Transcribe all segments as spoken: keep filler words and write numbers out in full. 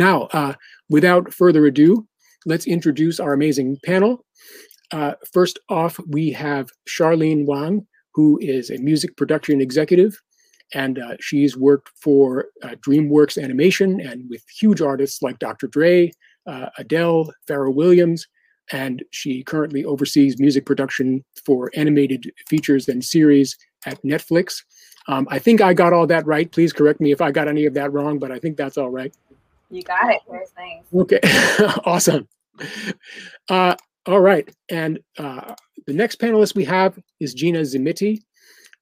Now, uh, without further ado, let's introduce our amazing panel. Uh, first off, we have Charlene Wang, who is a music production executive, and uh, she's worked for uh, DreamWorks Animation and with huge artists like Doctor Dre, uh, Adele, Pharrell Williams, and she currently oversees music production for animated features and series at Netflix. Um, I think I got all that right. Please correct me if I got any of that wrong, but I think that's all right. You got it, Chris. Thanks. Okay, awesome. Uh, all right, and uh, the next panelist we have is Gina Zimitti,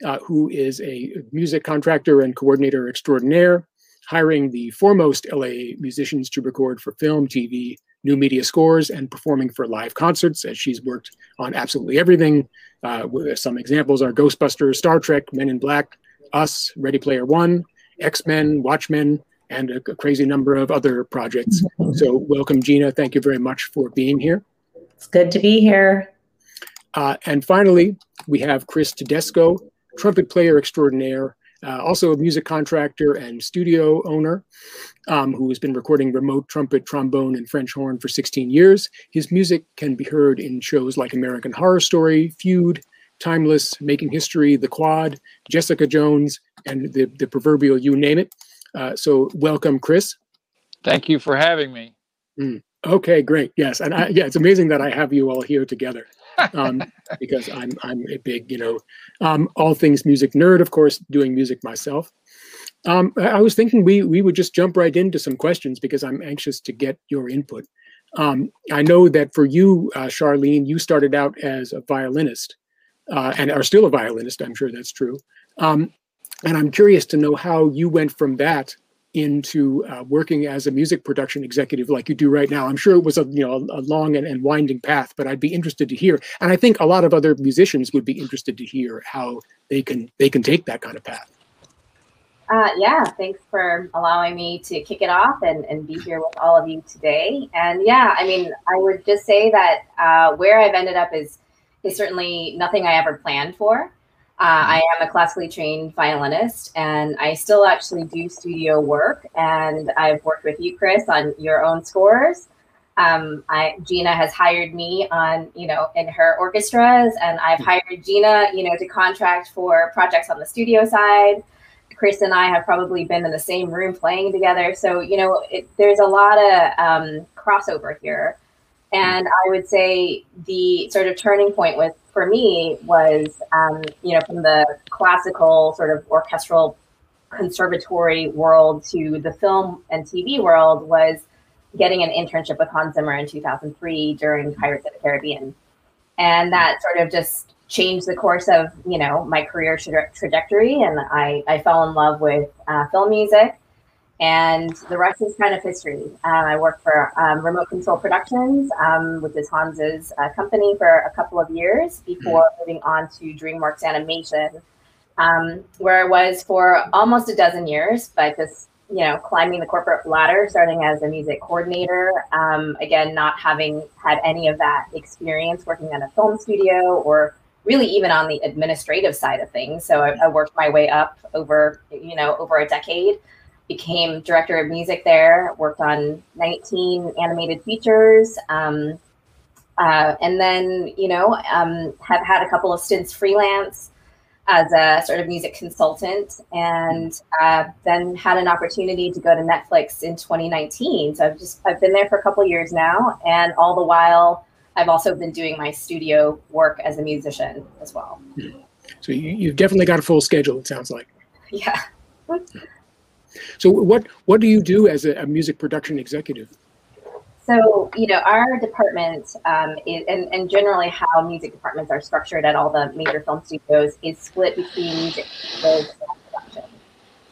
uh, who is a music contractor and coordinator extraordinaire, hiring the foremost L A musicians to record for film, T V, new media scores, and performing for live concerts, as she's worked on absolutely everything. Uh, some examples are Ghostbusters, Star Trek, Men in Black, Us, Ready Player One, X-Men, Watchmen, and a crazy number of other projects. So welcome, Gina. Thank you very much for being here. It's good to be here. Uh, and finally, we have Chris Tedesco, trumpet player extraordinaire, uh, also a music contractor and studio owner, um, who has been recording remote trumpet, trombone, and French horn for sixteen years. His music can be heard in shows like American Horror Story, Feud, Timeless, Making History, The Quad, Jessica Jones, and the, the proverbial you name it. Uh, so welcome, Chris. Thank you for having me. Mm. Okay, great. Yes, and I, yeah, it's amazing that I have you all here together, um, because I'm I'm a big, you know, um, all things music nerd, of course, doing music myself. Um, I, I was thinking we we would just jump right into some questions because I'm anxious to get your input. Um, I know that for you, uh, Charlene, you started out as a violinist, uh, and are still a violinist. I'm sure that's true. Um, And I'm curious to know how you went from that into uh, working as a music production executive like you do right now. I'm sure it was a, you know, a long and, and winding path, but I'd be interested to hear. And I think a lot of other musicians would be interested to hear how they can they can take that kind of path. Uh, yeah, thanks for allowing me to kick it off and, and be here with all of you today. And yeah, I mean, I would just say that uh, where I've ended up is is certainly nothing I ever planned for. Uh, I am a classically trained violinist, and I still actually do studio work, and I've worked with you, Chris, on your own scores. Um, I, Gina has hired me on, you know, in her orchestras, and I've hired Gina, you know, to contract for projects on the studio side. Chris and I have probably been in the same room playing together. So, you know, it, there's a lot of um, crossover here. And I would say the sort of turning point with for me was, um, you know, from the classical sort of orchestral conservatory world to the film and T V world was getting an internship with Hans Zimmer in two thousand three during Pirates of the Caribbean. And that sort of just changed the course of, you know, my career tra trajectory. And I, I fell in love with uh, film music. And the rest is kind of history. Uh, I worked for um, Remote Control Productions, um, which is Hans's uh, company, for a couple of years before mm-hmm. moving on to DreamWorks Animation, um, where I was for almost a dozen years by just, you know, climbing the corporate ladder, starting as a music coordinator. Um, again, not having had any of that experience working at a film studio or really even on the administrative side of things. So I, I worked my way up over, you know, over a decade. Became director of music there, worked on nineteen animated features, um, uh, and then, you know, um, have had a couple of stints freelance as a sort of music consultant, and uh, then had an opportunity to go to Netflix in twenty nineteen. So I've just, I've been there for a couple of years now, and all the while I've also been doing my studio work as a musician as well. So you, you've definitely got a full schedule, it sounds like. Yeah. So what, what do you do as a, a music production executive? So, you know, our department, um, is, and, and generally how music departments are structured at all the major film studios, is split between music studios and production.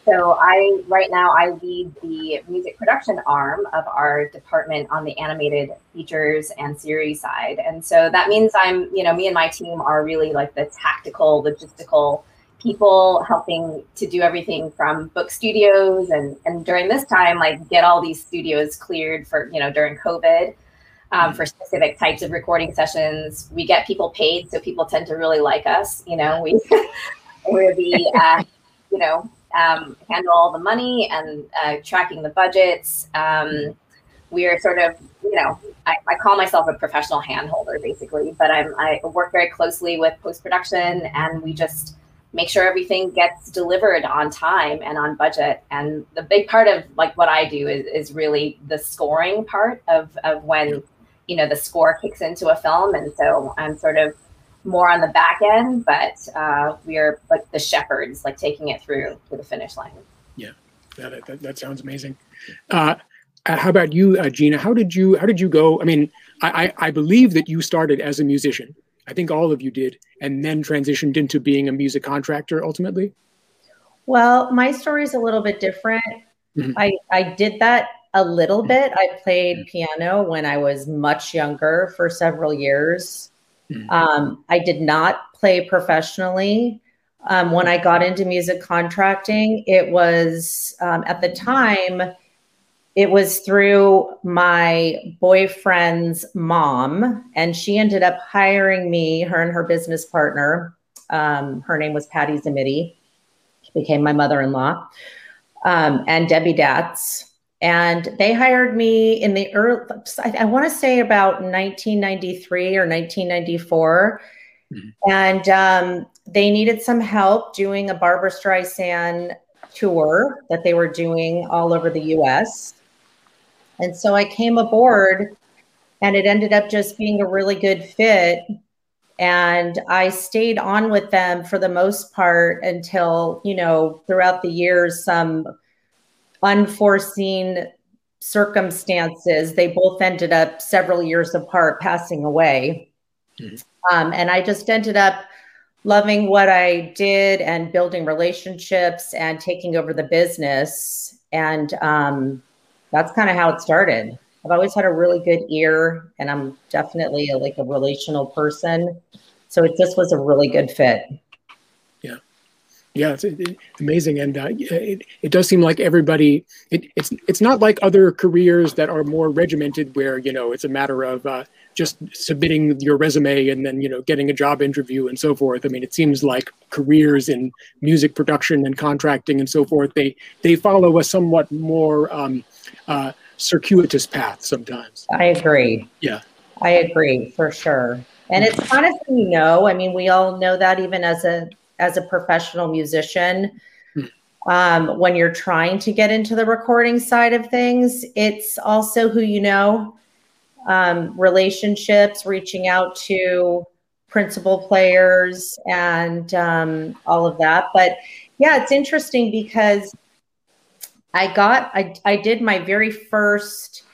So I, right now, I lead the music production arm of our department on the animated features and series side. And so that means I'm, you know, me and my team are really like the tactical, logistical people helping to do everything from book studios and, and during this time, like get all these studios cleared for, you know, during COVID um, for specific types of recording sessions. We get people paid, so people tend to really like us, you know, we, we're the, uh, you know, um, handle all the money and uh, tracking the budgets. Um, we are sort of, you know, I, I call myself a professional handholder, basically, but I'm, I work very closely with post-production, and we just make sure everything gets delivered on time and on budget. And the big part of like what I do is, is really the scoring part of, of when, you know, the score kicks into a film. And so I'm sort of more on the back end, but uh, we are like the shepherds, like taking it through to the finish line. Yeah, that, that, that sounds amazing. Uh, how about you, uh, Gina? How did you, how did you go? I mean, I, I, I believe that you started as a musician. I think all of you did, and then transitioned into being a music contractor ultimately? Well, my story is a little bit different. Mm-hmm. I, I did that a little mm-hmm. bit. I played mm-hmm. piano when I was much younger for several years. Mm-hmm. Um, I did not play professionally. Um, when I got into music contracting, it was, um, at the time, it was through my boyfriend's mom, and she ended up hiring me, her and her business partner. Um, her name was Patty Zimitti. She became my mother-in-law, um, and Debbie Datz. And they hired me in the early, I, I want to say about nineteen ninety-three or nineteen ninety-four. Mm-hmm. And um, they needed some help doing a Barbra Streisand tour that they were doing all over the U S And so I came aboard, and it ended up just being a really good fit. And I stayed on with them for the most part until, you know, throughout the years, some unforeseen circumstances. They both ended up several years apart, passing away. Mm-hmm. Um, and I just ended up loving what I did and building relationships and taking over the business. And, um, that's kind of how it started. I've always had a really good ear, and I'm definitely a, like a relational person. So it just was a really good fit. Yeah. Yeah. It's it, amazing. And uh, it, it does seem like everybody, it, it's, it's not like other careers that are more regimented where, you know, it's a matter of uh, just submitting your resume and then, you know, getting a job interview and so forth. I mean, it seems like careers in music production and contracting and so forth, they, they follow a somewhat more, um, Uh, circuitous path sometimes. I agree. Yeah. I agree for sure. And it's kind of, you know, I mean, we all know that even as a, as a professional musician, hmm. um, when you're trying to get into the recording side of things, it's also who, you know, um, relationships, reaching out to principal players and um, all of that. But yeah, it's interesting because I got, I, I did my very first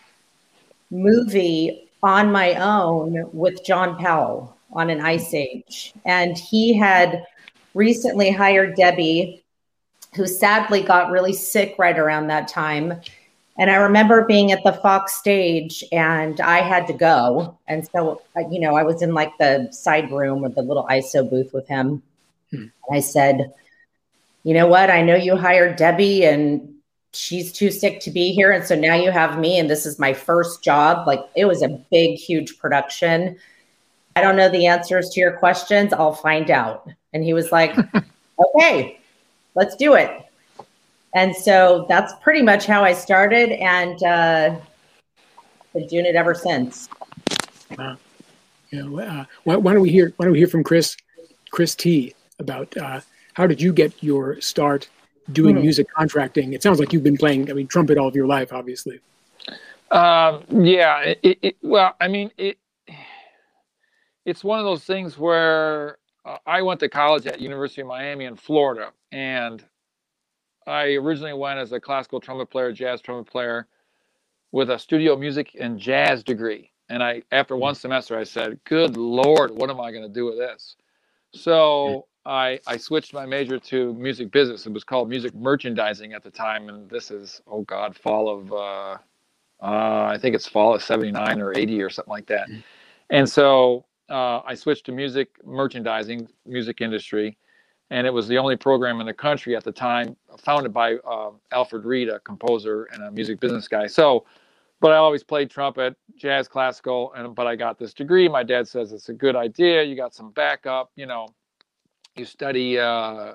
movie on my own with John Powell on an Ice Age. And he had recently hired Debbie, who sadly got really sick right around that time. And I remember being at the Fox stage, and I had to go. And so, you know, I was in like the side room with the little I S O booth with him. Hmm. And I said, you know what, I know you hired Debbie, and she's too sick to be here. And so now you have me, and this is my first job. Like, it was a big, huge production. I don't know the answers to your questions. I'll find out. And he was like, okay, let's do it. And so that's pretty much how I started. And uh, been doing it ever since. Uh, yeah, uh, why, why don't we hear, why don't we hear from Chris, Chris T about uh, how did you get your start doing mm-hmm. music contracting? It sounds like you've been playing, I mean, trumpet all of your life, obviously. Um, yeah. It, it, well, I mean, it. it's one of those things where uh, I went to college at University of Miami in Florida. And I originally went as a classical trumpet player, jazz trumpet player, with a studio music and jazz degree. And I, after one semester, I said, good Lord, what am I going to do with this? So I, I switched my major to music business. It was called music merchandising at the time. And this is, oh God, fall of, uh, uh, I think it's fall of seventy-nine or eighty or something like that. And so uh, I switched to music merchandising, music industry. And it was the only program in the country at the time, founded by uh, Alfred Reed, a composer and a music business guy. So, but I always played trumpet, jazz, classical, and but I got this degree. My dad says it's a good idea. You got some backup, you know. You study uh,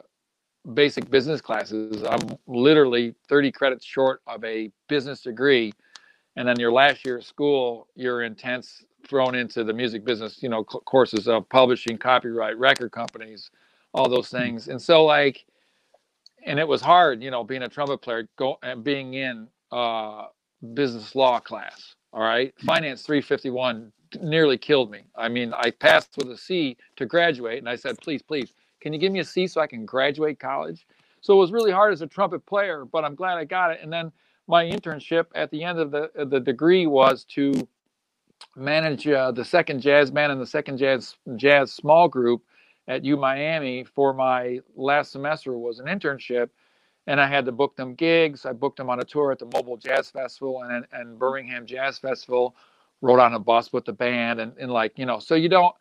basic business classes. I'm literally thirty credits short of a business degree. And then your last year of school, you're intense thrown into the music business, you know, c- courses of publishing, copyright, record companies, all those things. And so like, and it was hard, you know, being a trumpet player, go and being in uh business law class. All right. Finance three fifty-one nearly killed me. I mean, I passed with a C to graduate and I said, please, please, can you give me a C so I can graduate college? So it was really hard as a trumpet player, but I'm glad I got it. And then my internship at the end of the, the degree was to manage uh, the second jazz band and the second jazz jazz small group at U Miami. For my last semester was an internship, and I had to book them gigs. I booked them on a tour at the Mobile Jazz Festival and and Birmingham Jazz Festival. Rode on a bus with the band and, and like, you know, so you don't,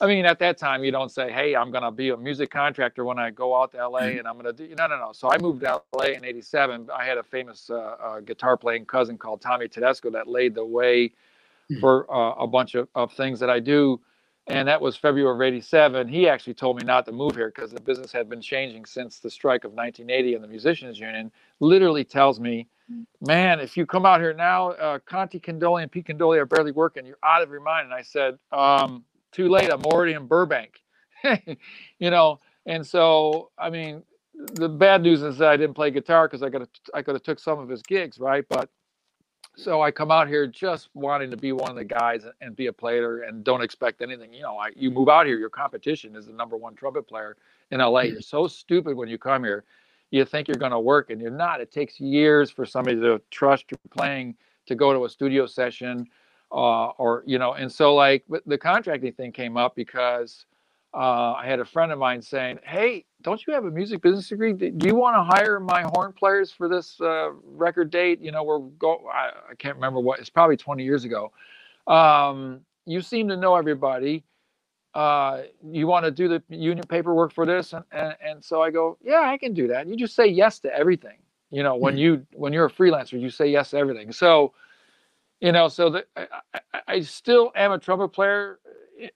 I mean, at that time, you don't say, hey, I'm going to be a music contractor when I go out to L A and I'm going to do, no, no, no. So I moved to L A in eighty-seven. I had a famous uh, uh, guitar playing cousin called Tommy Tedesco that laid the way for uh, a bunch of, of things that I do. And that was February of eighty-seven. He actually told me not to move here because the business had been changing since the strike of nineteen eighty and the Musicians Union. Literally tells me, man, if you come out here now, uh, Conti Condoli and Pete Condoli are barely working. You're out of your mind. And I said, um, too late. I'm already in Burbank, you know? And so, I mean, the bad news is that I didn't play guitar because I could have, I could have took some of his gigs. Right. But so I come out here just wanting to be one of the guys and be a player and don't expect anything. You know, I, you move out here, your competition is the number one trumpet player in L A. You're so stupid when you come here. You think you're going to work and you're not. It takes years for somebody to trust your playing to go to a studio session uh, or, you know, and so like the contracting thing came up because uh, I had a friend of mine saying, hey, don't you have a music business degree? Do you want to hire my horn players for this uh, record date? You know, we're go. I, I can't remember what, it's probably twenty years ago. Um, you seem to know everybody. Uh, you want to do the union paperwork for this? And, and, and so I go, yeah, I can do that. And you just say yes to everything. You know, when you, when you're a freelancer, you say yes to everything. So, you know, so the, I, I, I still am a trumpet player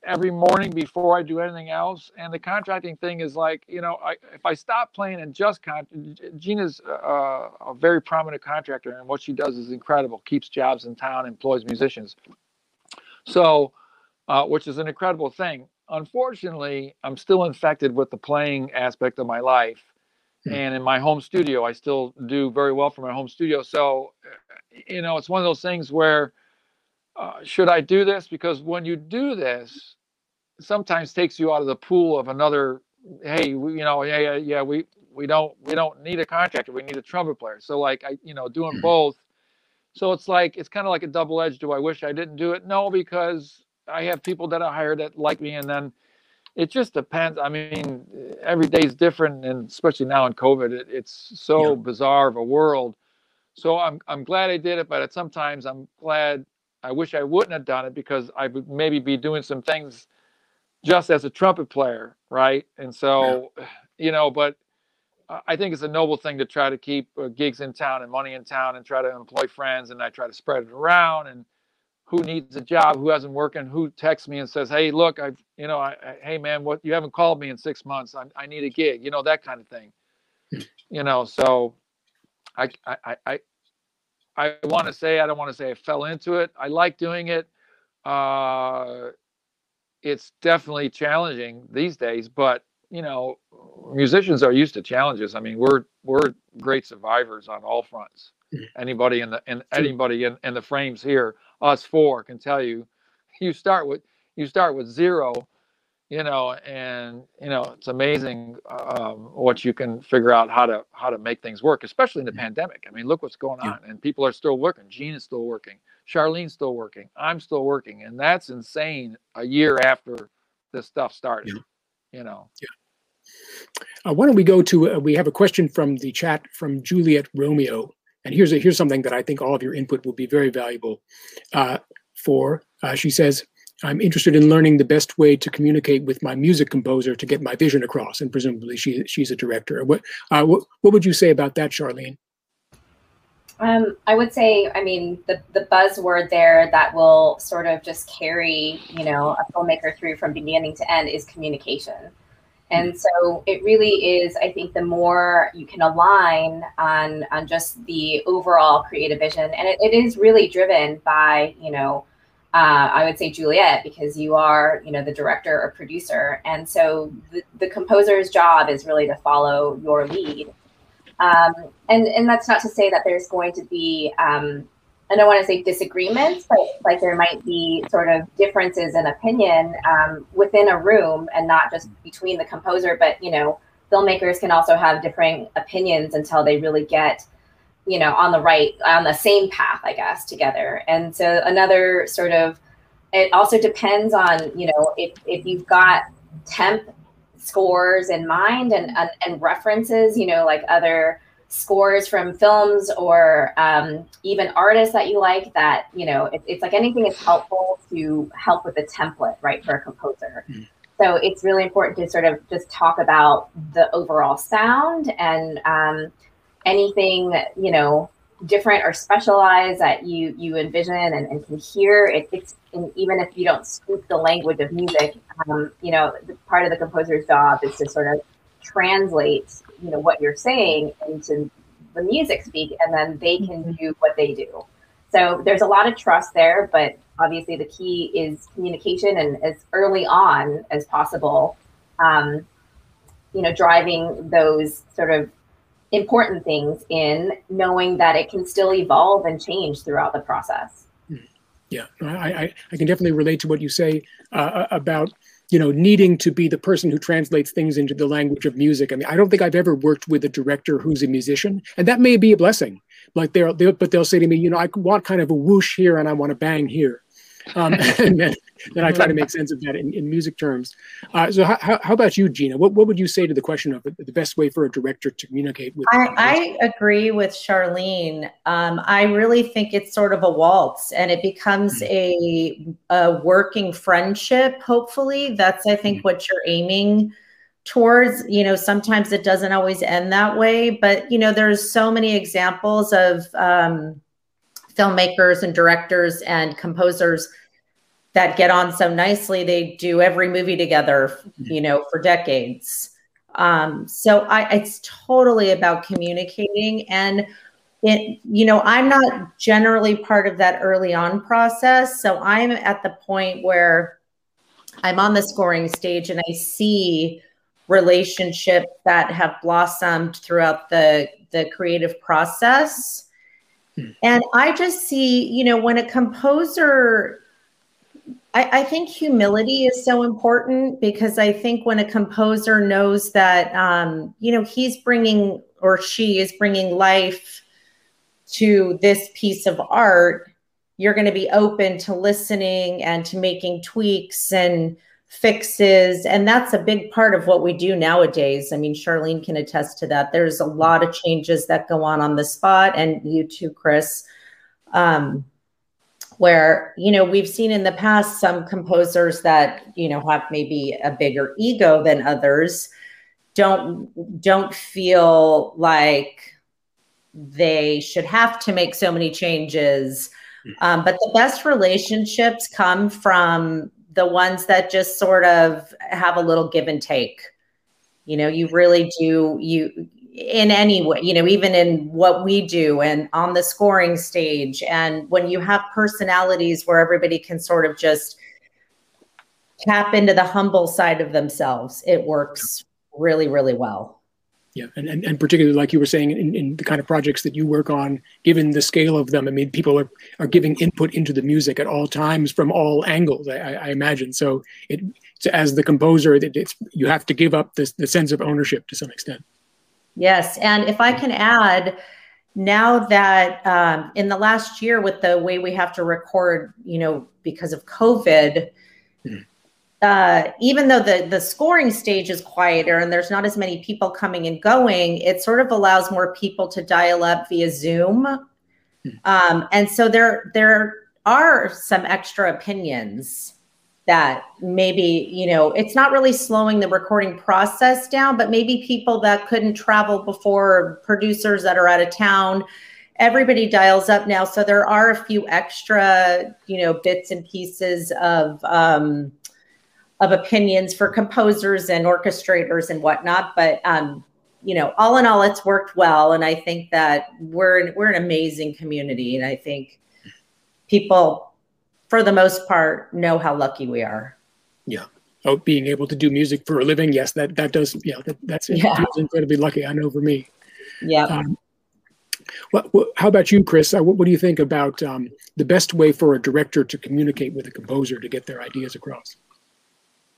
every morning before I do anything else. And the contracting thing is like, you know, I, if I stop playing and just con Gina's uh, a very prominent contractor, and what she does is incredible, keeps jobs in town, employs musicians. So, Uh, which is an incredible thing. Unfortunately, I'm still infected with the playing aspect of my life. Mm-hmm. And in my home studio, I still do very well for my home studio. So, you know, it's one of those things where, uh, should I do this? Because when you do this, it sometimes takes you out of the pool of another, hey, we, you know, yeah, yeah, yeah, we, we don't, we don't need a contractor. We need a trumpet player. So like, I, you know, doing mm-hmm. both. So it's like, it's kind of like a double edged. Do I wish I didn't do it? No, because I have people that I hire that like me, and then it just depends. I mean, every day's different, and especially now in COVID, it, it's so yeah. bizarre of a world. So I'm I'm glad I did it, but at sometimes I'm glad I wish I wouldn't have done it because I would maybe be doing some things just as a trumpet player, right? And so, yeah. you know, but I think it's a noble thing to try to keep gigs in town and money in town and try to employ friends, and I try to spread it around. And who needs a job, who hasn't worked, and who texts me and says, hey, look, I've, you know, I, I, hey man, what, you haven't called me in six months. I, I need a gig, you know, that kind of thing, you know? So I, I, I, I want to say, I don't want to say I fell into it. I like doing it. Uh, it's definitely challenging these days, but you know, musicians are used to challenges. I mean, we're, we're great survivors on all fronts. Anybody in the, and anybody in, in the frames here, us four can tell you, you start with, you start with zero, you know, and you know, it's amazing, um, what you can figure out how to, how to make things work, especially in the pandemic. I mean, look what's going on, and people are still working. Gina's still working. Charlene's still working. I'm still working. And that's insane a year after this stuff started, yeah. you know? Yeah. Uh, why don't we go to, uh, we have a question from the chat from Juliet Romeo. And here's a, here's something that I think all of your input will be very valuable uh, for. Uh, she says, I'm interested in learning the best way to communicate with my music composer to get my vision across. And presumably she, she's a director. What, uh, what, what would you say about that, Charlene? Um, I would say, I mean, the, the buzzword there that will sort of just carry, you know, a filmmaker through from beginning to end is communication. And so it really is, I think, the more you can align on, on just the overall creative vision. And it, it is really driven by, you know, uh, I would say Juliet, because you are, you know, the director or producer. And so the, the composer's job is really to follow your lead. Um, and, and that's not to say that there's going to be, um, I don't want to say disagreements, but like there might be sort of differences in opinion um, within a room and not just between the composer, but, you know, filmmakers can also have differing opinions until they really get, you know, on the right, on the same path, I guess, together. And so another sort of, it also depends on, you know, if, if you've got temp scores in mind and, and, and references, you know, like other scores from films or um, even artists that you like, that, you know, it, it's like anything is helpful to help with the template, right, for a composer. Mm. So it's really important to sort of just talk about the overall sound and um, anything, you know, different or specialized that you, you envision and, and can hear. It, it's and even if you don't speak the language of music, um, you know, part of the composer's job is to sort of translate, you know, what you're saying into the music speak, and then they can do what they do. So there's a lot of trust there, but obviously the key is communication, and as early on as possible, um, you know, driving those sort of important things in, knowing that it can still evolve and change throughout the process. Yeah, I, I, I can definitely relate to what you say uh, about, you know, needing to be the person who translates things into the language of music. I mean, I don't think I've ever worked with a director who's a musician, and that may be a blessing. Like they're, they're but they'll say to me, you know, I want kind of a whoosh here and I want a bang here. Um, and then, then I try to make sense of that in, in music terms. Uh, so how, how about you, Gina? What what would you say to the question of the best way for a director to communicate with? I, I agree with Charlene. Um, I really think it's sort of a waltz, and it becomes mm-hmm. a, a working friendship, hopefully. That's, I think, mm-hmm. what you're aiming towards. You know, sometimes it doesn't always end that way, but, you know, there's so many examples of um, filmmakers and directors and composers that get on so nicely. They do every movie together, you know, for decades. Um, so I, it's totally about communicating, and it, you know, I'm not generally part of that early on process. So I'm at the point where I'm on the scoring stage and I see relationships that have blossomed throughout the, the creative process. And I just see, you know, when a composer, I, I think humility is so important, because I think when a composer knows that, um, you know, he's bringing, or she is bringing life to this piece of art, you're going to be open to listening and to making tweaks and fixes. And that's a big part of what we do nowadays. I mean, Charlene can attest to that. There's a lot of changes that go on on the spot, and you too, Chris, um, where, you know, we've seen in the past some composers that, you know, have maybe a bigger ego than others, don't, don't feel like they should have to make so many changes. Um, but the best relationships come from the ones that just sort of have a little give and take. You know, you really do, you in any way, you know, even in what we do and on the scoring stage. And when you have personalities where everybody can sort of just tap into the humble side of themselves, it works really, really well. Yeah, and, and, and particularly, like you were saying, in, in the kind of projects that you work on, given the scale of them, I mean, people are, are giving input into the music at all times from all angles, I, I imagine. So, it, so as the composer, it, it's, you have to give up this, the sense of ownership to some extent. Yes, and if I can add, now that um, in the last year with the way we have to record, you know, because of COVID, mm. Uh, even though the, the scoring stage is quieter and there's not as many people coming and going, it sort of allows more people to dial up via Zoom. Um, and so there, there are some extra opinions that maybe, you know, it's not really slowing the recording process down, but maybe people that couldn't travel before, producers that are out of town, everybody dials up now. So there are a few extra, you know, bits and pieces of, um, of opinions for composers and orchestrators and whatnot. But, um, you know, all in all, it's worked well. And I think that we're, we're an amazing community. And I think people, for the most part, know how lucky we are. Yeah. Oh, being able to do music for a living. Yes, that, that does. Yeah, that, that's yeah. It feels incredibly lucky. I know for me. Yeah. Um, well, well, how about you, Chris? Uh, what, what do you think about um, the best way for a director to communicate with a composer to get their ideas across?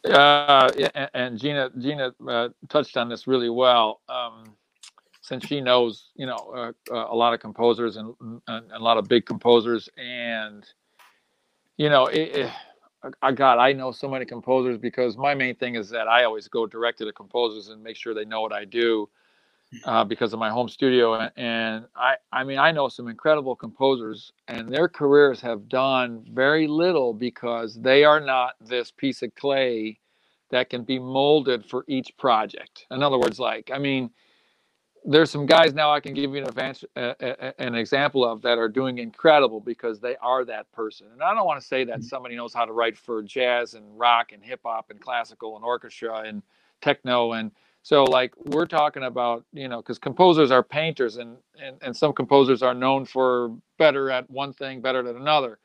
Uh, and, and Gina, Gina uh, touched on this really well, um, since she knows, you know, uh, uh, a lot of composers and, and a lot of big composers, and you know, it, it, I God, I know so many composers because my main thing is that I always go direct to the composers and make sure they know what I do, uh, because of my home studio. And, and I, I mean, I know some incredible composers, and their careers have done very little because they are not this piece of clay that can be molded for each project. In other words, like, I mean, there's some guys now I can give you an advance, uh, uh, an example of that are doing incredible because they are that person. And I don't want to say that somebody knows how to write for jazz and rock and hip hop and classical and orchestra and techno. And so like, we're talking about, you know, because composers are painters, and, and, and some composers are known for better at one thing, better than another.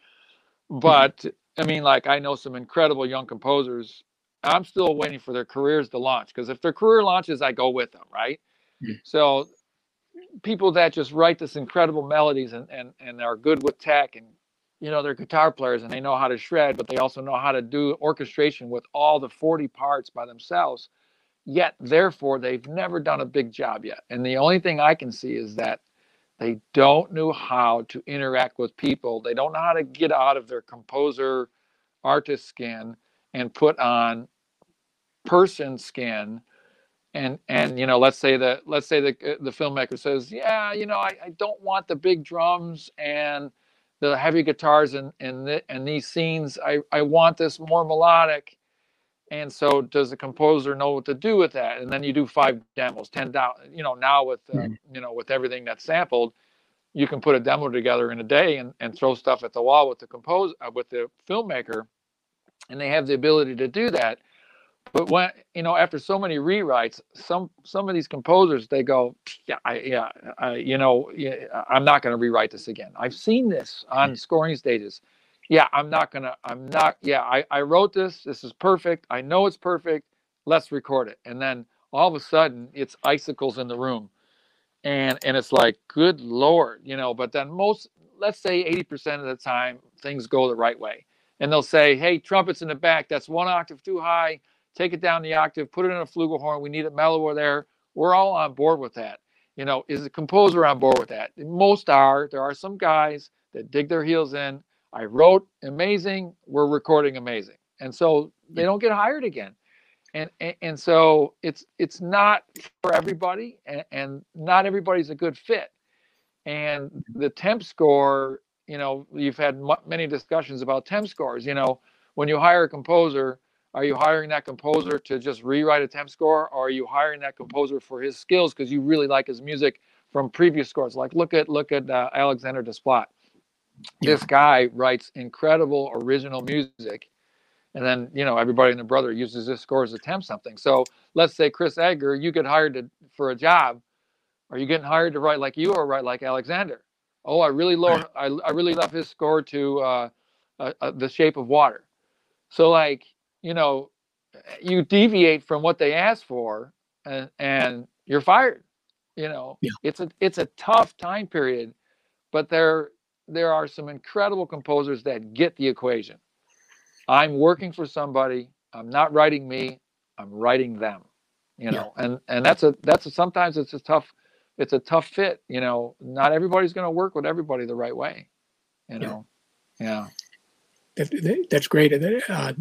But mm-hmm. I mean, like, I know some incredible young composers. I'm still waiting for their careers to launch, because if their career launches, I go with them. Right. So people that just write this incredible melodies and, and, and are good with tech, and, you know, they're guitar players and they know how to shred, but they also know how to do orchestration with all the forty parts by themselves, yet therefore they've never done a big job yet. And the only thing I can see is that they don't know how to interact with people. They don't know how to get out of their composer artist skin and put on person skin. And, and, you know, let's say that, let's say the, the filmmaker says, yeah, you know, I, I don't want the big drums and the heavy guitars and, and, the, and these scenes. I, I want this more melodic. And so does the composer know what to do with that? And then you do five demos, ten, you know, now with, uh, you know, with everything that's sampled, you can put a demo together in a day and, and throw stuff at the wall with the compose uh, with the filmmaker. And they have the ability to do that. But when, you know, after so many rewrites, some some of these composers, they go, yeah, I, yeah, I, you know, yeah, I'm not going to rewrite this again. I've seen this on scoring stages. Yeah, I'm not going to, I'm not, yeah, I, I wrote this. This is perfect. I know it's perfect. Let's record it. And then all of a sudden, it's icicles in the room. And, and it's like, good Lord, you know, but then most, let's say eighty percent of the time, things go the right way. And they'll say, hey, trumpets in the back, that's one octave too high. Take it down the octave, put it in a flugelhorn. We need a mellower there. We're all on board with that. You know, is the composer on board with that? Most are. There are some guys that dig their heels in. I wrote amazing. We're recording amazing. And so they don't get hired again. And and, and so it's it's not for everybody, and, and not everybody's a good fit. And the temp score, you know, you've had m- many discussions about temp scores. You know, when you hire a composer, are you hiring that composer to just rewrite a temp score, or are you hiring that composer for his skills because you really like his music from previous scores? Like look at look at uh, Alexander Desplat. This guy writes incredible original music, and then you know everybody and their brother uses this score as a temp something. So let's say Chris Edgar, you get hired to, for a job. Are you getting hired to write like you or write like Alexander? Oh, I really love I I really love his score to uh, uh, uh, The Shape of Water. So like. You know, you deviate from what they asked for, and, and you're fired. You know, yeah. it's a it's a tough time period, but there there are some incredible composers that get the equation. I'm working for somebody. I'm not writing me. I'm writing them. You know, yeah. and and that's a that's a, sometimes it's a tough it's a tough fit. You know, not everybody's going to work with everybody the right way. You know, yeah, yeah. That, that's great. Uh,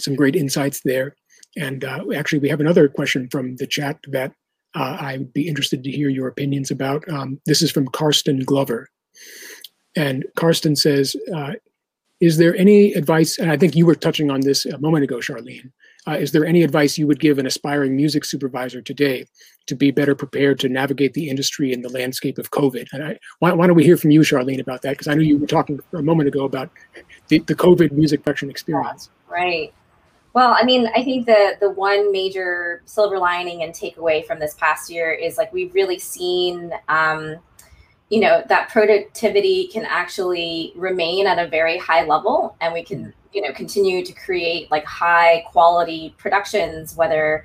Some great insights there. And uh, actually, we have another question from the chat that uh, I'd be interested to hear your opinions about. Um, this is from Karsten Glover. And Karsten says, uh, is there any advice, and I think you were touching on this a moment ago, Charlene, uh, is there any advice you would give an aspiring music supervisor today to be better prepared to navigate the industry in the landscape of COVID? And I, why, why don't we hear from you, Charlene, about that? Because I know you were talking a moment ago about the, the COVID music production experience. Right. Well, I mean, I think the the one major silver lining and takeaway from this past year is like we've really seen, um, you know, that productivity can actually remain at a very high level, and we can, you know, continue to create like high quality productions, whether,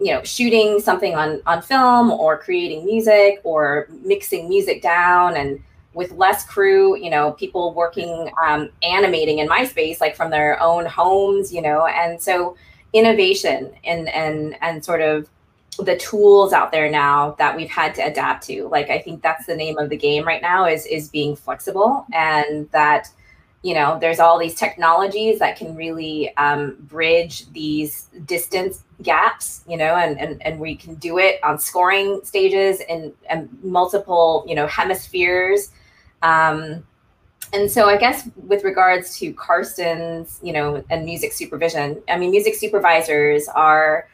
you know, shooting something on, on film or creating music or mixing music down and with less crew, you know, people working, um, animating in my space, like from their own homes, you know, and so innovation and, and, and sort of the tools out there now that we've had to adapt to. Like, I think that's the name of the game right now is, is being flexible, and that, you know, there's all these technologies that can really um, bridge these distance gaps, you know, and, and, and we can do it on scoring stages and, and multiple, you know, hemispheres. Um, and so I guess with regards to Karsten's, you know, and music supervision, I mean, music supervisors are,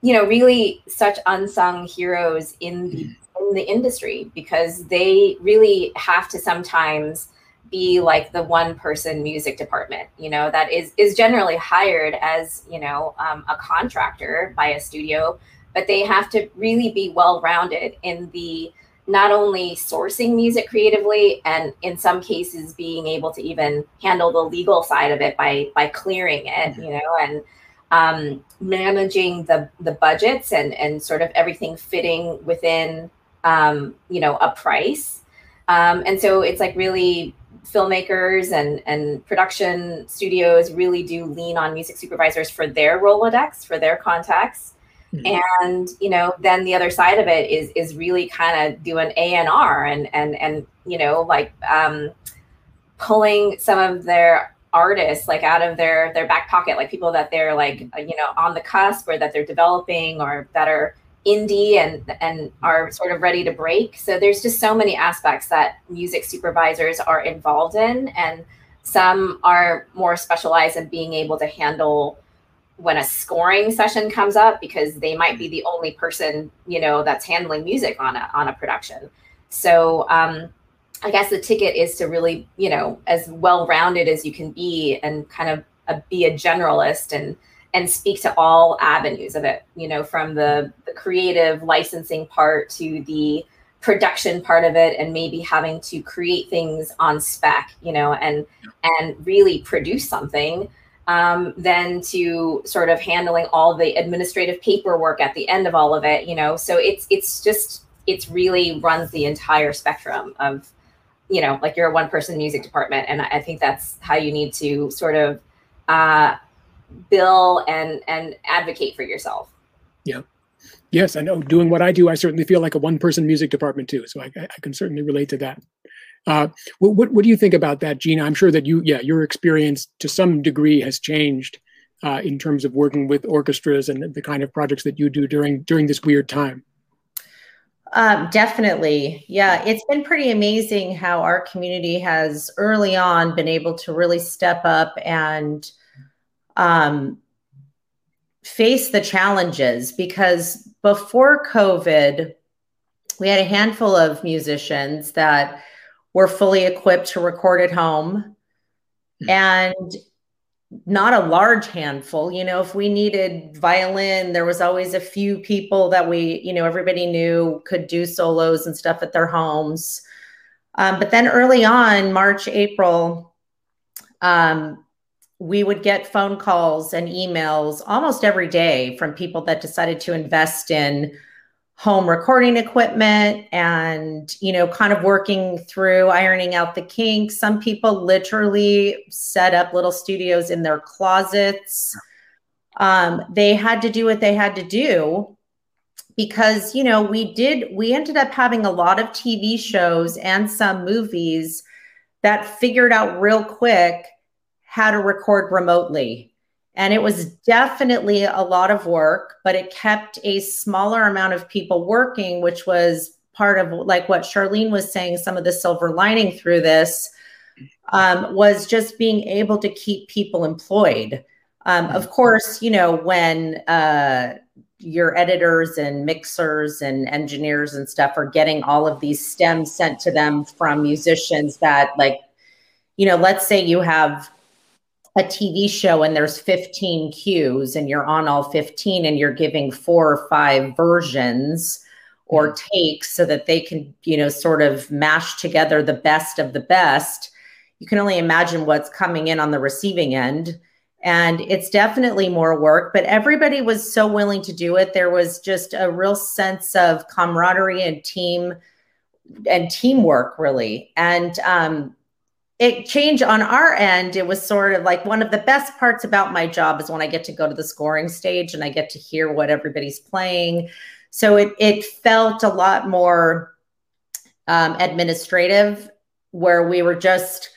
you know, really such unsung heroes in the, in the industry, because they really have to sometimes be like the one person music department, you know, that is, is generally hired as, you know, um, a contractor by a studio, but they have to really be well-rounded in the, not only sourcing music creatively, and in some cases being able to even handle the legal side of it by, by clearing it, you know, and um, managing the, the budgets and, and sort of everything fitting within, um, you know, a price. Um, and so it's like really, filmmakers and, and production studios really do lean on music supervisors for their Rolodex, for their contacts. Mm-hmm. And, you know, then the other side of it is, is really kind of doing A and R and, and, and, you know, like um, pulling some of their artists like out of their, their back pocket, like people that they're like, you know, on the cusp or that they're developing or that are indie and and are sort of ready to break. So there's just so many aspects that music supervisors are involved in, and some are more specialized in being able to handle when a scoring session comes up, because they might be the only person, you know, that's handling music on a on a production. So um I guess the ticket is to really, you know, as well-rounded as you can be, and kind of a, be a generalist and and speak to all avenues of it, you know, from the, the creative licensing part to the production part of it, and maybe having to create things on spec, you know, and and really produce something, um, then to sort of handling all the administrative paperwork at the end of all of it, you know. So it's it's just, it's really runs the entire spectrum of, you know, like you're a one-person music department, and I think that's how you need to sort of, uh, bill and and advocate for yourself. Yeah. Yes, I know. Doing what I do, I certainly feel like a one-person music department too. So I, I can certainly relate to that. Uh, what, what what do you think about that, Gina? I'm sure that you, yeah, your experience to some degree has changed uh, in terms of working with orchestras and the kind of projects that you do during during this weird time. Um, definitely. Yeah, it's been pretty amazing how our community has early on been able to really step up and um, face the challenges, because before COVID, we had a handful of musicians that were fully equipped to record at home, and not a large handful. You know, if we needed violin, there was always a few people that we, you know, everybody knew could do solos and stuff at their homes. Um, but then early on, March, April, um, we would get phone calls and emails almost every day from people that decided to invest in home recording equipment and, you know, kind of working through ironing out the kinks. Some people literally set up little studios in their closets. Um, they had to do what they had to do because, you know, we did, we ended up having a lot of T V shows and some movies that figured out real quick how to record remotely. And it was definitely a lot of work, but it kept a smaller amount of people working, which was part of like what Charlene was saying, some of the silver lining through this um, was just being able to keep people employed. Um, of course, you know, when uh, your editors and mixers and engineers and stuff are getting all of these stems sent to them from musicians that, like, you know, let's say you have a T V show and there's fifteen cues and you're on all fifteen and you're giving four or five versions or takes so that they can, you know, sort of mash together the best of the best. You can only imagine what's coming in on the receiving end. And it's definitely more work, but everybody was so willing to do it. There was just a real sense of camaraderie and team and teamwork, really. And um, it changed on our end. It was sort of like, one of the best parts about my job is when I get to go to the scoring stage and I get to hear what everybody's playing. So it, it felt a lot more um, administrative, where we were just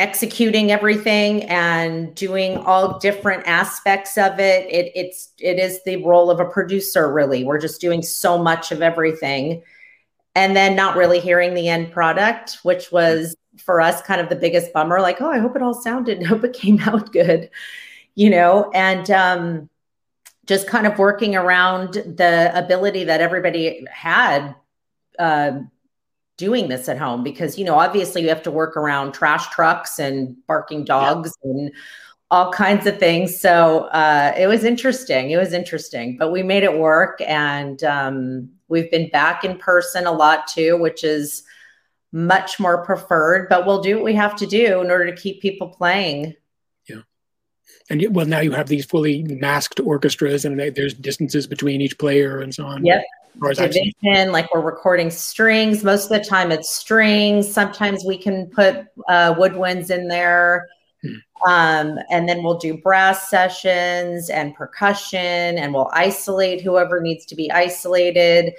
executing everything and doing all different aspects of it. It it's, it is the role of a producer, really. We're just doing so much of everything and then not really hearing the end product, which was for us kind of the biggest bummer. Like, oh, I hope it all sounded, I hope it came out good, you know, and um, just kind of working around the ability that everybody had uh, doing this at home, because, you know, obviously you have to work around trash trucks and barking dogs yeah. and all kinds of things. So uh, it was interesting. It was interesting, but we made it work. And um, we've been back in person a lot too, which is much more preferred, but we'll do what we have to do in order to keep people playing. Yeah. And well, now you have these fully masked orchestras and there's distances between each player and so on. Yep. Division, like we're recording strings. Most of the time it's strings. Sometimes we can put uh, woodwinds in there. Hmm. Um, and then we'll do brass sessions and percussion, and we'll isolate whoever needs to be isolated.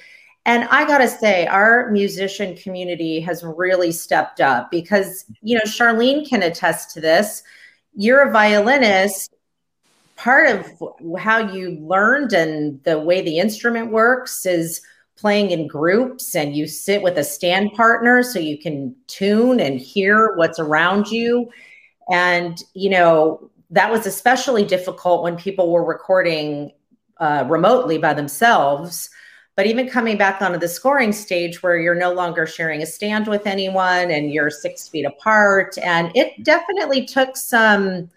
And I got to say, our musician community has really stepped up because, you know, Charlene can attest to this. You're a violinist. Part of how you learned and the way the instrument works is playing in groups, and you sit with a stand partner so you can tune and hear what's around you. And, you know, that was especially difficult when people were recording uh, remotely by themselves. But even coming back onto the scoring stage where you're no longer sharing a stand with anyone and you're six feet apart, and it definitely took some...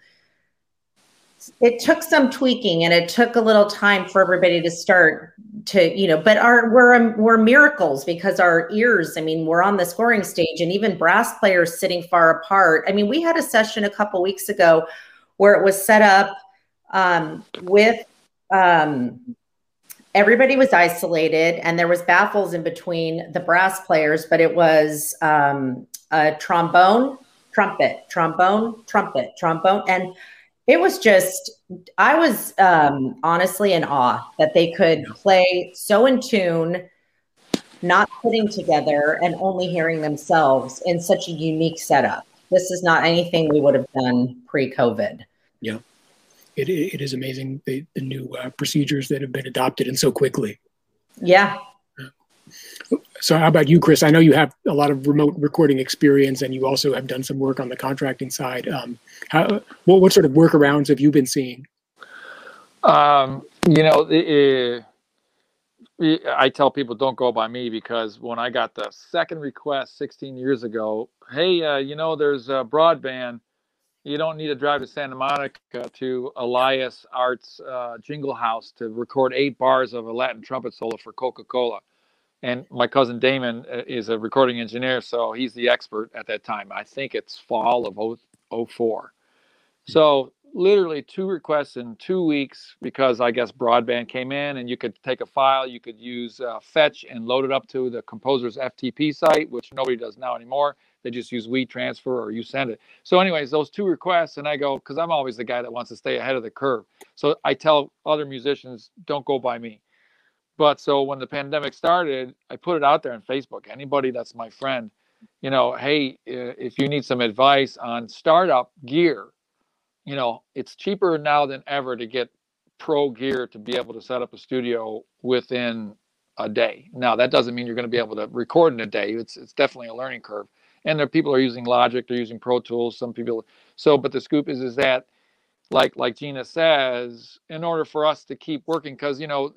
It took some tweaking and it took a little time for everybody to start to, you know, but our, we're, we're miracles because our ears, I mean, we're on the scoring stage, and even brass players sitting far apart. I mean, we had a session a couple weeks ago where it was set up um, with um, everybody was isolated and there was baffles in between the brass players, but it was um, a trombone, trumpet, trombone, trumpet, trombone. And it was just, I was um, honestly in awe that they could play so in tune, not sitting together and only hearing themselves in such a unique setup. This is not anything we would have done pre-COVID. Yeah, it, it is amazing, the, the new uh, procedures that have been adopted and so quickly. Yeah. So how about you, Chris? I know you have a lot of remote recording experience, and you also have done some work on the contracting side. Um, how, what, what sort of workarounds have you been seeing? Um, you know, it, it, I tell people don't go by me, because when I got the second request sixteen years ago, hey, uh, you know, there's a broadband. You don't need to drive to Santa Monica to Elias Arts uh, Jingle House to record eight bars of a Latin trumpet solo for Coca-Cola. And my cousin Damon is a recording engineer, so he's the expert at that time. I think it's fall of oh four. So literally two requests in two weeks because I guess broadband came in, and you could take a file, you could use uh, fetch and load it up to the composer's F T P site, which nobody does now anymore. They just use WeTransfer or you send it. So anyways, those two requests, and I go, because I'm always the guy that wants to stay ahead of the curve. So I tell other musicians, don't go by me. But so when the pandemic started, I put it out there on Facebook. Anybody that's my friend, you know, hey, if you need some advice on startup gear, you know, it's cheaper now than ever to get pro gear to be able to set up a studio within a day. Now, that doesn't mean you're going to be able to record in a day. It's it's definitely a learning curve. And there, people are using Logic. They're using Pro Tools. Some people. So but the scoop is, is that. Like like Gina says, in order for us to keep working, because, you know,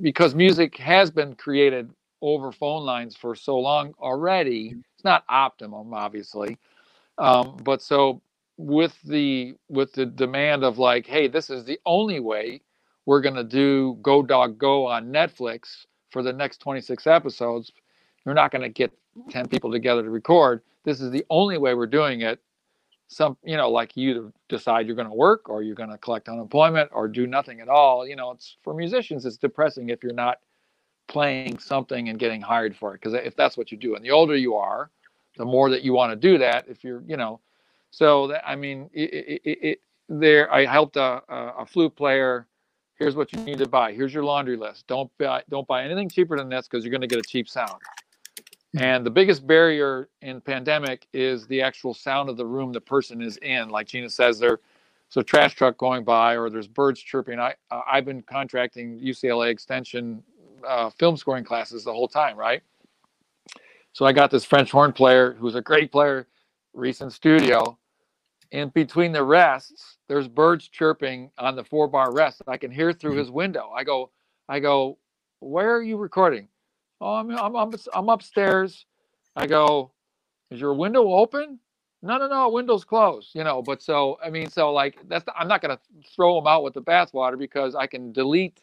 because music has been created over phone lines for so long already, it's not optimum, obviously. Um, but so with the with the demand of like, hey, this is the only way we're going to do Go Dog Go on Netflix for the next twenty-six episodes. You're not going to get ten people together to record. This is the only way we're doing it. Some, you know, like you decide you're going to work or you're going to collect unemployment or do nothing at all. You know, it's for musicians, it's depressing if you're not playing something and getting hired for it. Because if that's what you do, and the older you are, the more that you want to do that. If you're, you know, so that, I mean, it, it, it, it, there, I helped a, a flute player. Here's what you need to buy. Here's your laundry list. Don't buy, don't buy anything cheaper than this because you're going to get a cheap sound. And the biggest barrier in pandemic is the actual sound of the room the person is in. Like Gina says, there's a trash truck going by or there's birds chirping. I, uh, I've been contracting U C L A Extension uh, film scoring classes the whole time, right? So I got this French horn player who's a great player, recent studio. In between the rests, there's birds chirping on the four bar rest. I can hear through his window. I go, I go, where are you recording? Oh, I'm, I'm, I'm, I'm upstairs. I go, is your window open? No, no, no. Window's closed, you know, but so, I mean, so like that's, the, I'm not going to throw them out with the bathwater because I can delete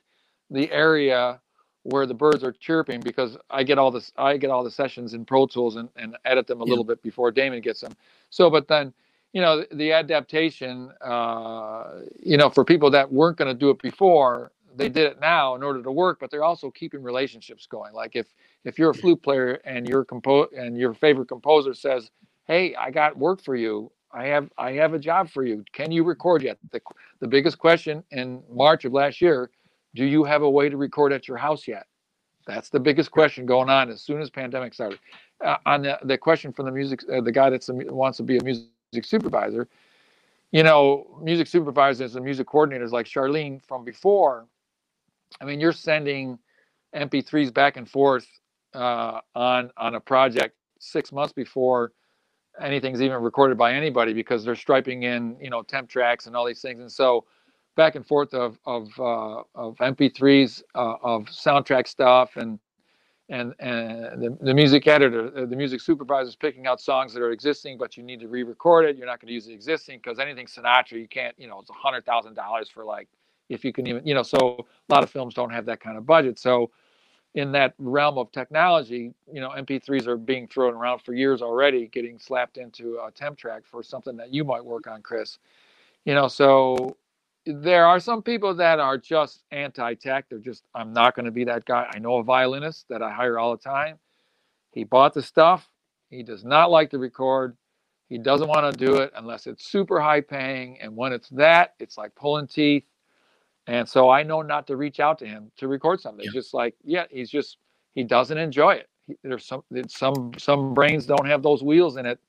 the area where the birds are chirping because I get all this, I get all the sessions in Pro Tools and, and edit them a yeah. little bit before Damon gets them. So, but then, you know, the adaptation, uh, you know, for people that weren't going to do it before, they did it now in order to work, but they're also keeping relationships going. Like if, if you're a flute player and your compo- and your favorite composer says, hey, I got work for you. I have, I have a job for you. Can you record yet? The, the biggest question in March of last year, do you have a way to record at your house yet? That's the biggest question going on as soon as pandemic started. Uh, on the, the question from the music, uh, the guy that wants to be a music supervisor, you know, music supervisors and music coordinators like Charlene from before, I mean, you're sending M P threes back and forth uh, on on a project six months before anything's even recorded by anybody because they're striping in, you know, temp tracks and all these things. And so back and forth of of uh, of M P threes, uh, of soundtrack stuff, and and and the, the music editor, the music supervisor is picking out songs that are existing, but you need to re-record it. You're not going to use the existing because anything Sinatra, you can't, you know, it's a hundred thousand dollars for like, if you can even, you know, so a lot of films don't have that kind of budget. So in that realm of technology, you know, M P threes are being thrown around for years already, getting slapped into a temp track for something that you might work on, Chris. You know, so there are some people that are just anti-tech. They're just, I'm not going to be that guy. I know a violinist that I hire all the time. He bought the stuff. He does not like to record. He doesn't want to do it unless it's super high paying. And when it's that, it's like pulling teeth. And so I know not to reach out to him to record something. Yeah. Just like, yeah, he's just, he doesn't enjoy it. He, there's some, some, some brains don't have those wheels in it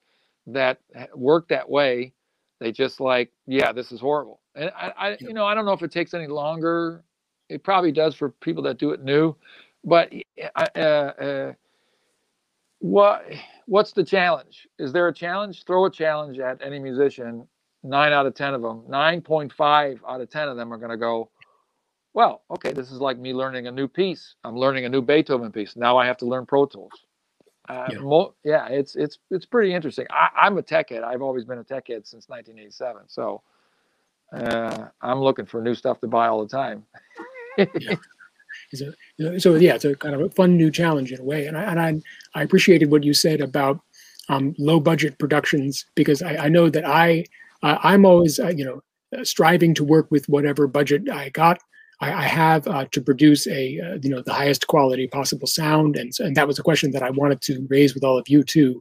that work that way. They just like, yeah, this is horrible. And I, I yeah. you know, I don't know if it takes any longer. It probably does for people that do it new, but uh, uh, what, what's the challenge? Is there a challenge? Throw a challenge at any musician. Nine out of ten of them, nine point five out of ten of them are going to go, well, okay, this is like me learning a new piece. I'm learning a new Beethoven piece. Now I have to learn Pro Tools. Uh, yeah. Mo- yeah, it's it's it's pretty interesting. I, I'm a tech head. I've always been a tech head since nineteen eighty-seven. So uh, I'm looking for new stuff to buy all the time. yeah. So, so yeah, it's a kind of a fun new challenge in a way. And I and I, I appreciated what you said about um, low budget productions because I, I know that I. Uh, I'm always, uh, you know, uh, striving to work with whatever budget I got. I, I have uh, to produce a, uh, you know, the highest quality possible sound, and and that was a question that I wanted to raise with all of you too,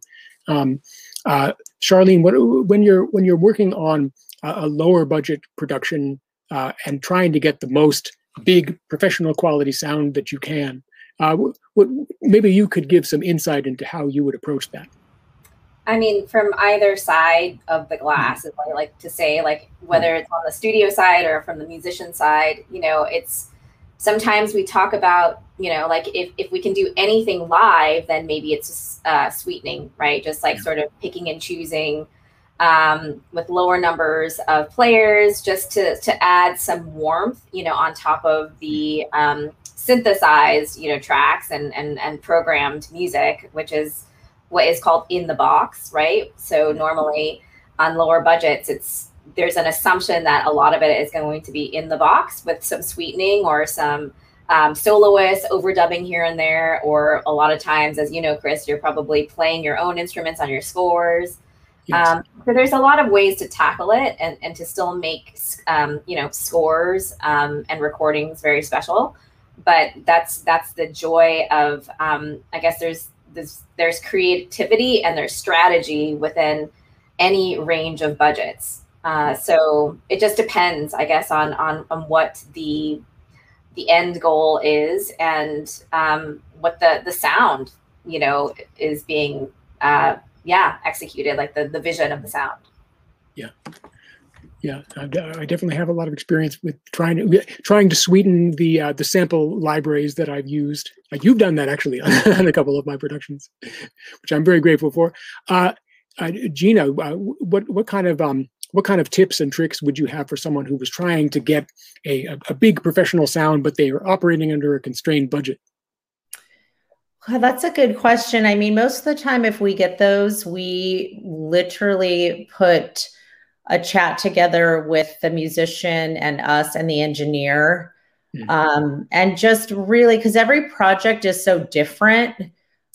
um, uh, Charlene. What, when you're when you're working on a, a lower budget production uh, and trying to get the most big professional quality sound that you can, uh, what, maybe you could give some insight into how you would approach that. I mean, from either side of the glass, is what I like to say, like whether it's on the studio side or from the musician side, you know, it's sometimes we talk about, you know, like if, if we can do anything live, then maybe it's just uh, sweetening, right? Just like sort of picking and choosing um, with lower numbers of players, just to, to add some warmth, you know, on top of the um, synthesized, you know, tracks and, and, and programmed music, which is what is called in the box, right? So normally on lower budgets, it's there's an assumption that a lot of it is going to be in the box with some sweetening or some um, soloists overdubbing here and there, or a lot of times, as you know, Chris, you're probably playing your own instruments on your scores. Yes. Um, so there's a lot of ways to tackle it and, and to still make, um, you know, scores um, and recordings very special. But that's that's the joy of, um, I guess there's, there's there's creativity and there's strategy within any range of budgets. Uh, so it just depends, I guess, on on, on what the the end goal is and um, what the, the sound, you know, is being, uh, yeah, executed, like the, the vision of the sound. Yeah. Yeah, I definitely have a lot of experience with trying to trying to sweeten the uh, the sample libraries that I've used. Uh, you've done that actually on, on a couple of my productions, which I'm very grateful for. Uh, uh, Gina, uh, what what kind of um, what kind of tips and tricks would you have for someone who was trying to get a a, a big professional sound, but they are operating under a constrained budget? Well, that's a good question. I mean, most of the time, if we get those, we literally put a chat together with the musician and us and the engineer. Mm-hmm. Um, and just really, because every project is so different.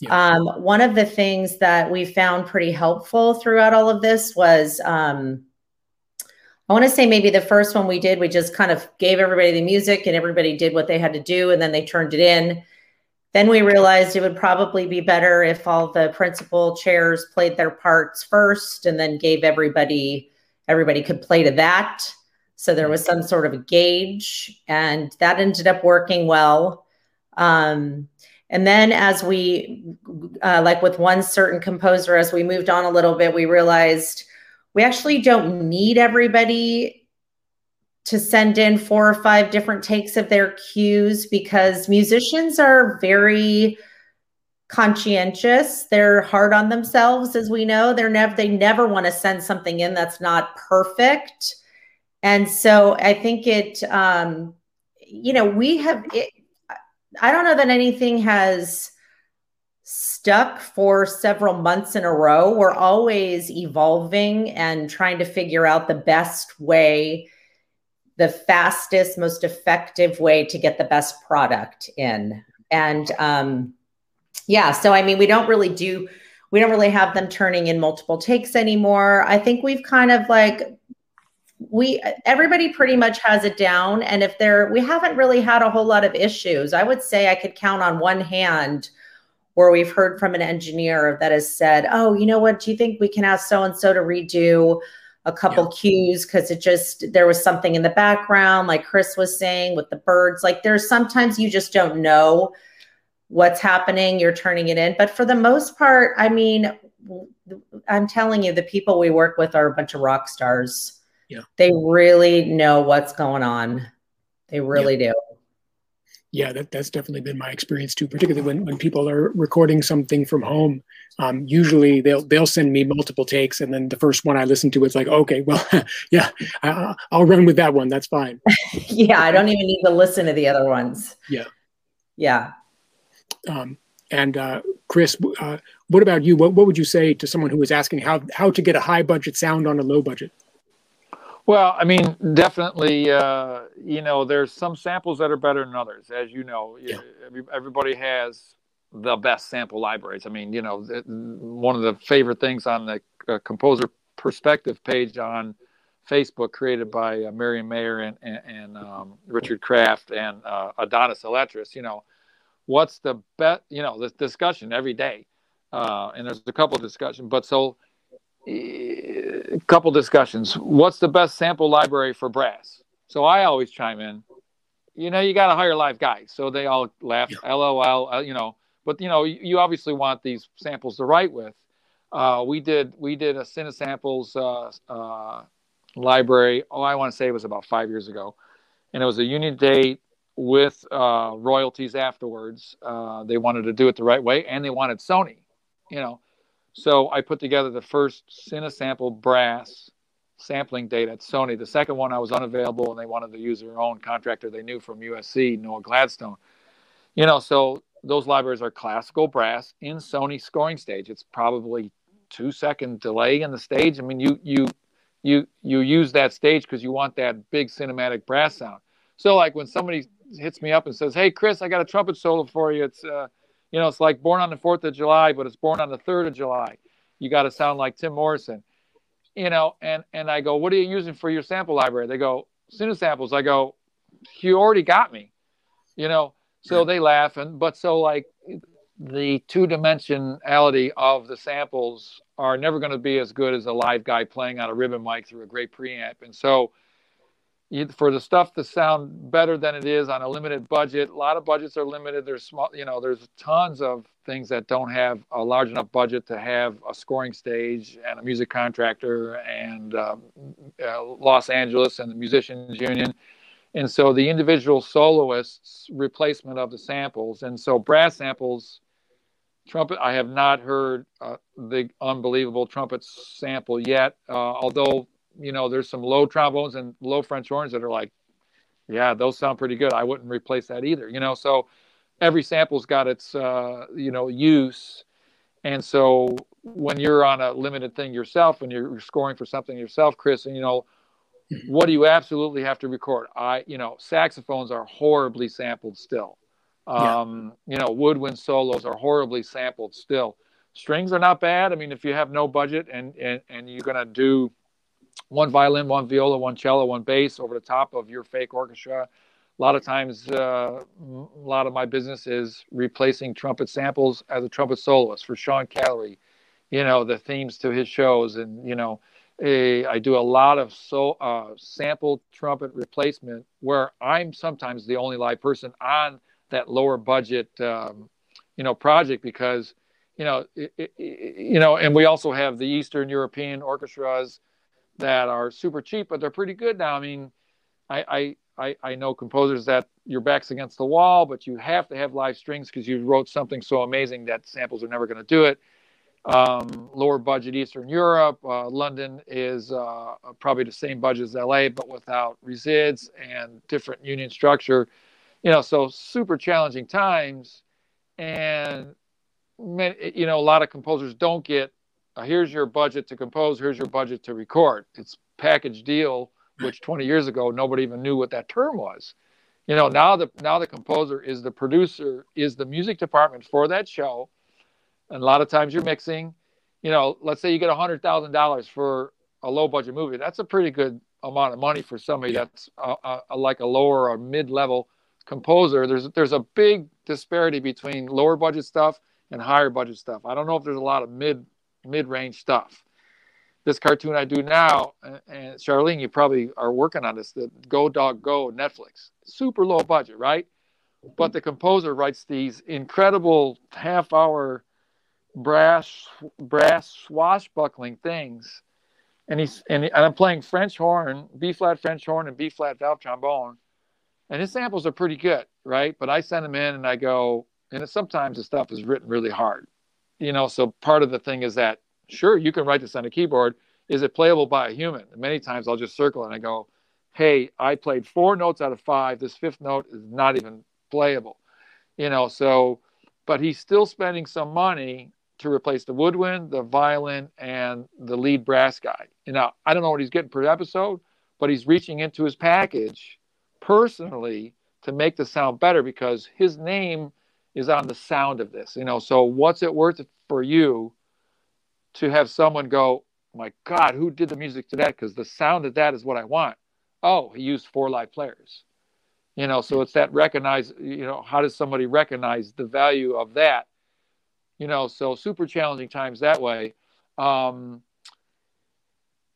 Yeah. Um, one of the things that we found pretty helpful throughout all of this was, um, I want to say maybe the first one we did, we just kind of gave everybody the music and everybody did what they had to do and then they turned it in. Then we realized it would probably be better if all the principal chairs played their parts first and then gave everybody Everybody could play to that. So there was some sort of a gauge and that ended up working well. Um, and then as we, uh, like with one certain composer, as we moved on a little bit, we realized we actually don't need everybody to send in four or five different takes of their cues because musicians are very conscientious. They're hard on themselves, as we know. They're never, they never want to send something in that's not perfect. And so I think it, um, you know, we have, it, I don't know that anything has stuck for several months in a row. We're always evolving and trying to figure out the best way, the fastest, most effective way to get the best product in. And, um, yeah. So, I mean, we don't really do, we don't really have them turning in multiple takes anymore. I think we've kind of like, we, everybody pretty much has it down. And if they're, we haven't really had a whole lot of issues. I would say I could count on one hand where we've heard from an engineer that has said, oh, you know what, do you think we can ask so-and-so to redo a couple yeah. cues? Cause it just, there was something in the background, like Chris was saying with the birds, like there's sometimes you just don't know what's happening, you're turning it in. But for the most part, I mean, I'm telling you, the people we work with are a bunch of rock stars. Yeah. They really know what's going on. They really yeah. do. Yeah, that, that's definitely been my experience too, particularly when, when people are recording something from home. Um, usually they'll they'll send me multiple takes and then the first one I listen to, it's like, okay, well, yeah, I, I'll run with that one, that's fine. yeah, I don't even need to listen to the other ones. Yeah. Yeah. Um, and uh, Chris, uh, what about you? What, what would you say to someone who is asking how, how to get a high budget sound on a low budget? Well, I mean, definitely, uh, you know, there's some samples that are better than others. As you know, yeah. everybody has the best sample libraries. I mean, you know, one of the favorite things on the uh, Composer Perspective page on Facebook created by uh, Miriam Mayer and, and, and um, Richard Kraft and uh, Adonis Eletris, you know, what's the best, you know, this discussion every day. Uh, and there's a couple of discussions, but so a couple discussions. What's the best sample library for brass? So I always chime in, you know, you got to hire live guys. So they all laugh, yeah. LOL, uh, you know, but you know, you, you obviously want these samples to write with. Uh, we did, we did a Cine Samples uh, uh, library. Oh, I want to say it was about five years ago. And it was a union date with uh, royalties afterwards. Uh, they wanted to do it the right way, and they wanted Sony, you know. So I put together the first Cine Sample brass sampling date at Sony. The second one I was unavailable, and they wanted to use their own contractor they knew from U S C, Noah Gladstone. You know, so those libraries are classical brass in Sony scoring stage. It's probably two second delay in the stage. I mean, you you you you use that stage because you want that big cinematic brass sound. So like when somebody hits me up and says, "Hey Chris, I got a trumpet solo for you. It's uh, you know, it's like Born on the Fourth of July, but it's Born on the Third of July. You got to sound like Tim Morrison." You know, and and I go, "What are you using for your sample library?" They go, "Cine Samples." I go, "You already got me." You know, so they laugh, and but so like the two dimensionality of the samples are never going to be as good as a live guy playing on a ribbon mic through a great preamp. And so for the stuff to sound better than it is on a limited budget, a lot of budgets are limited. There's small, you know, there's tons of things that don't have a large enough budget to have a scoring stage and a music contractor and um, uh, Los Angeles and the Musicians Union. And so the individual soloist's replacement of the samples. And so brass samples, trumpet, I have not heard uh, the unbelievable trumpet sample yet, uh, although, you know, there's some low trombones and low French horns that are like, yeah, those sound pretty good. I wouldn't replace that either, you know. So every sample's got its, uh, you know, use. And so when you're on a limited thing yourself, when you're scoring for something yourself, Chris, and, you know, what do you absolutely have to record? I, you know, saxophones are horribly sampled still. Um, yeah. You know, woodwind solos are horribly sampled still. Strings are not bad. I mean, if you have no budget and, and, and you're going to do one violin, one viola, one cello, one bass over the top of your fake orchestra. A lot of times, uh, a lot of my business is replacing trumpet samples as a trumpet soloist for Sean Callery, you know, the themes to his shows. And, you know, a, I do a lot of so, uh, sample trumpet replacement where I'm sometimes the only live person on that lower budget, um, you know, project because, you know, it, it, you know, and we also have the Eastern European orchestras that are super cheap, but they're pretty good now. I mean, I, I, I, I know composers that your back's against the wall, but you have to have live strings because you wrote something so amazing that samples are never going to do it. Um, lower budget Eastern Europe, uh, London is uh, probably the same budget as L A, but without resids and different union structure. You know, so super challenging times. And, you know, a lot of composers don't get here's your budget to compose, here's your budget to record. It's package deal, which twenty years ago, nobody even knew what that term was. You know, now the, now the composer is the producer, is the music department for that show. And a lot of times you're mixing, you know, let's say you get one hundred thousand dollars for a low budget movie. That's a pretty good amount of money for somebody that's a, a, a, like a lower or mid-level composer. There's, there's a big disparity between lower budget stuff and higher budget stuff. I don't know if there's a lot of mid mid-range stuff. This cartoon I do now, and Charlene, you probably are working on this, the Go Dog Go Netflix. Super low budget, right? But the composer writes these incredible half-hour brass brass swashbuckling things. And he's and, and I'm playing French horn, B-flat French horn, and B-flat valve trombone. And his samples are pretty good, right? But I send them in and I go, and it, sometimes the stuff is written really hard. You know, so part of the thing is that, sure, you can write this on a keyboard. Is it playable by a human? And many times I'll just circle and I go, hey, I played four notes out of five. This fifth note is not even playable. You know, so, but he's still spending some money to replace the woodwind, the violin, and the lead brass guy. You know, I don't know what he's getting per episode, but he's reaching into his package personally to make the sound better because his name is on the sound of this, you know. So what's it worth for you to have someone go, my God, who did the music to that? Because the sound of that is what I want. Oh, he used four live players, you know. So it's that recognize, you know, how does somebody recognize the value of that? You know, so super challenging times that way. Um,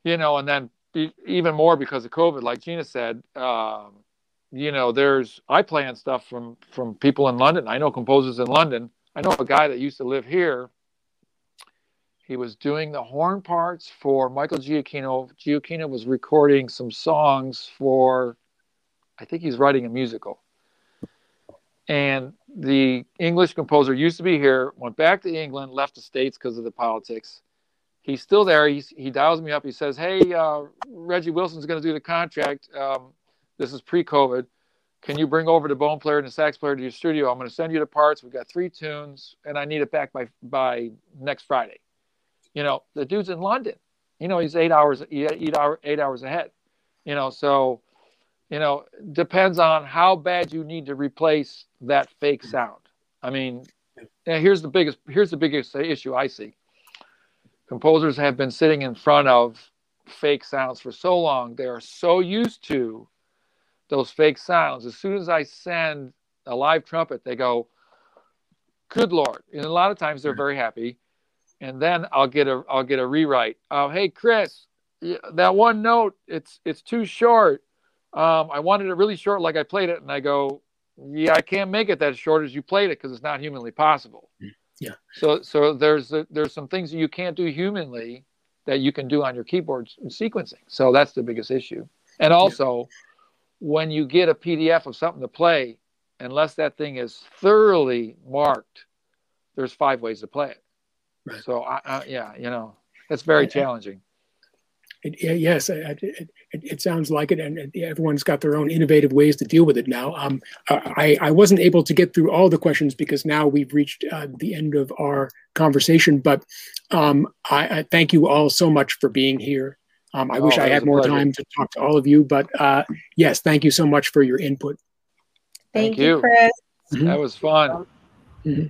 you know, and then even more because of COVID, like Gina said, um, you know, there's, I play on stuff from, from people in London. I know composers in London. I know a guy that used to live here. He was doing the horn parts for Michael Giacchino. Giacchino was recording some songs for, I think he's writing a musical. And the English composer used to be here, went back to England, left the States because of the politics. He's still there. He's, he dials me up. He says, hey, uh, Reggie Wilson's going to do the contract. Um, This is pre-COVID. Can you bring over the bone player and the sax player to your studio? I'm going to send you the parts. We've got three tunes, and I need it back by by next Friday. You know, the dude's in London. You know, he's eight hours, eight hour, eight hours ahead. You know, so, you know, depends on how bad you need to replace that fake sound. I mean, here's the biggest, here's the biggest issue I see. Composers have been sitting in front of fake sounds for so long. They are so used to those fake sounds. As soon as I send a live trumpet, they go, good Lord. And a lot of times they're very happy. And then I'll get a, I'll get a rewrite. Uh, hey, Chris, that one note, it's, it's too short. Um, I wanted it really short, like I played it. And I go, yeah, I can't make it that short as you played it, 'cause it's not humanly possible. Yeah. So, so there's, a, there's some things that you can't do humanly that you can do on your keyboards and sequencing. So that's the biggest issue. And also yeah. when you get a P D F of something to play, unless that thing is thoroughly marked, there's five ways to play it. Right. So, I, I, yeah, you know, it's very I, challenging. It, it, yes, it, it, it sounds like it, and everyone's got their own innovative ways to deal with it now. Um, I, I wasn't able to get through all the questions because now we've reached uh, the end of our conversation, but um, I, I thank you all so much for being here. Um, I oh, wish I had more pleasure. time to talk to all of you, but uh, yes, thank you so much for your input. Thank, thank you, Chris. Mm-hmm. That was fun. Mm-hmm.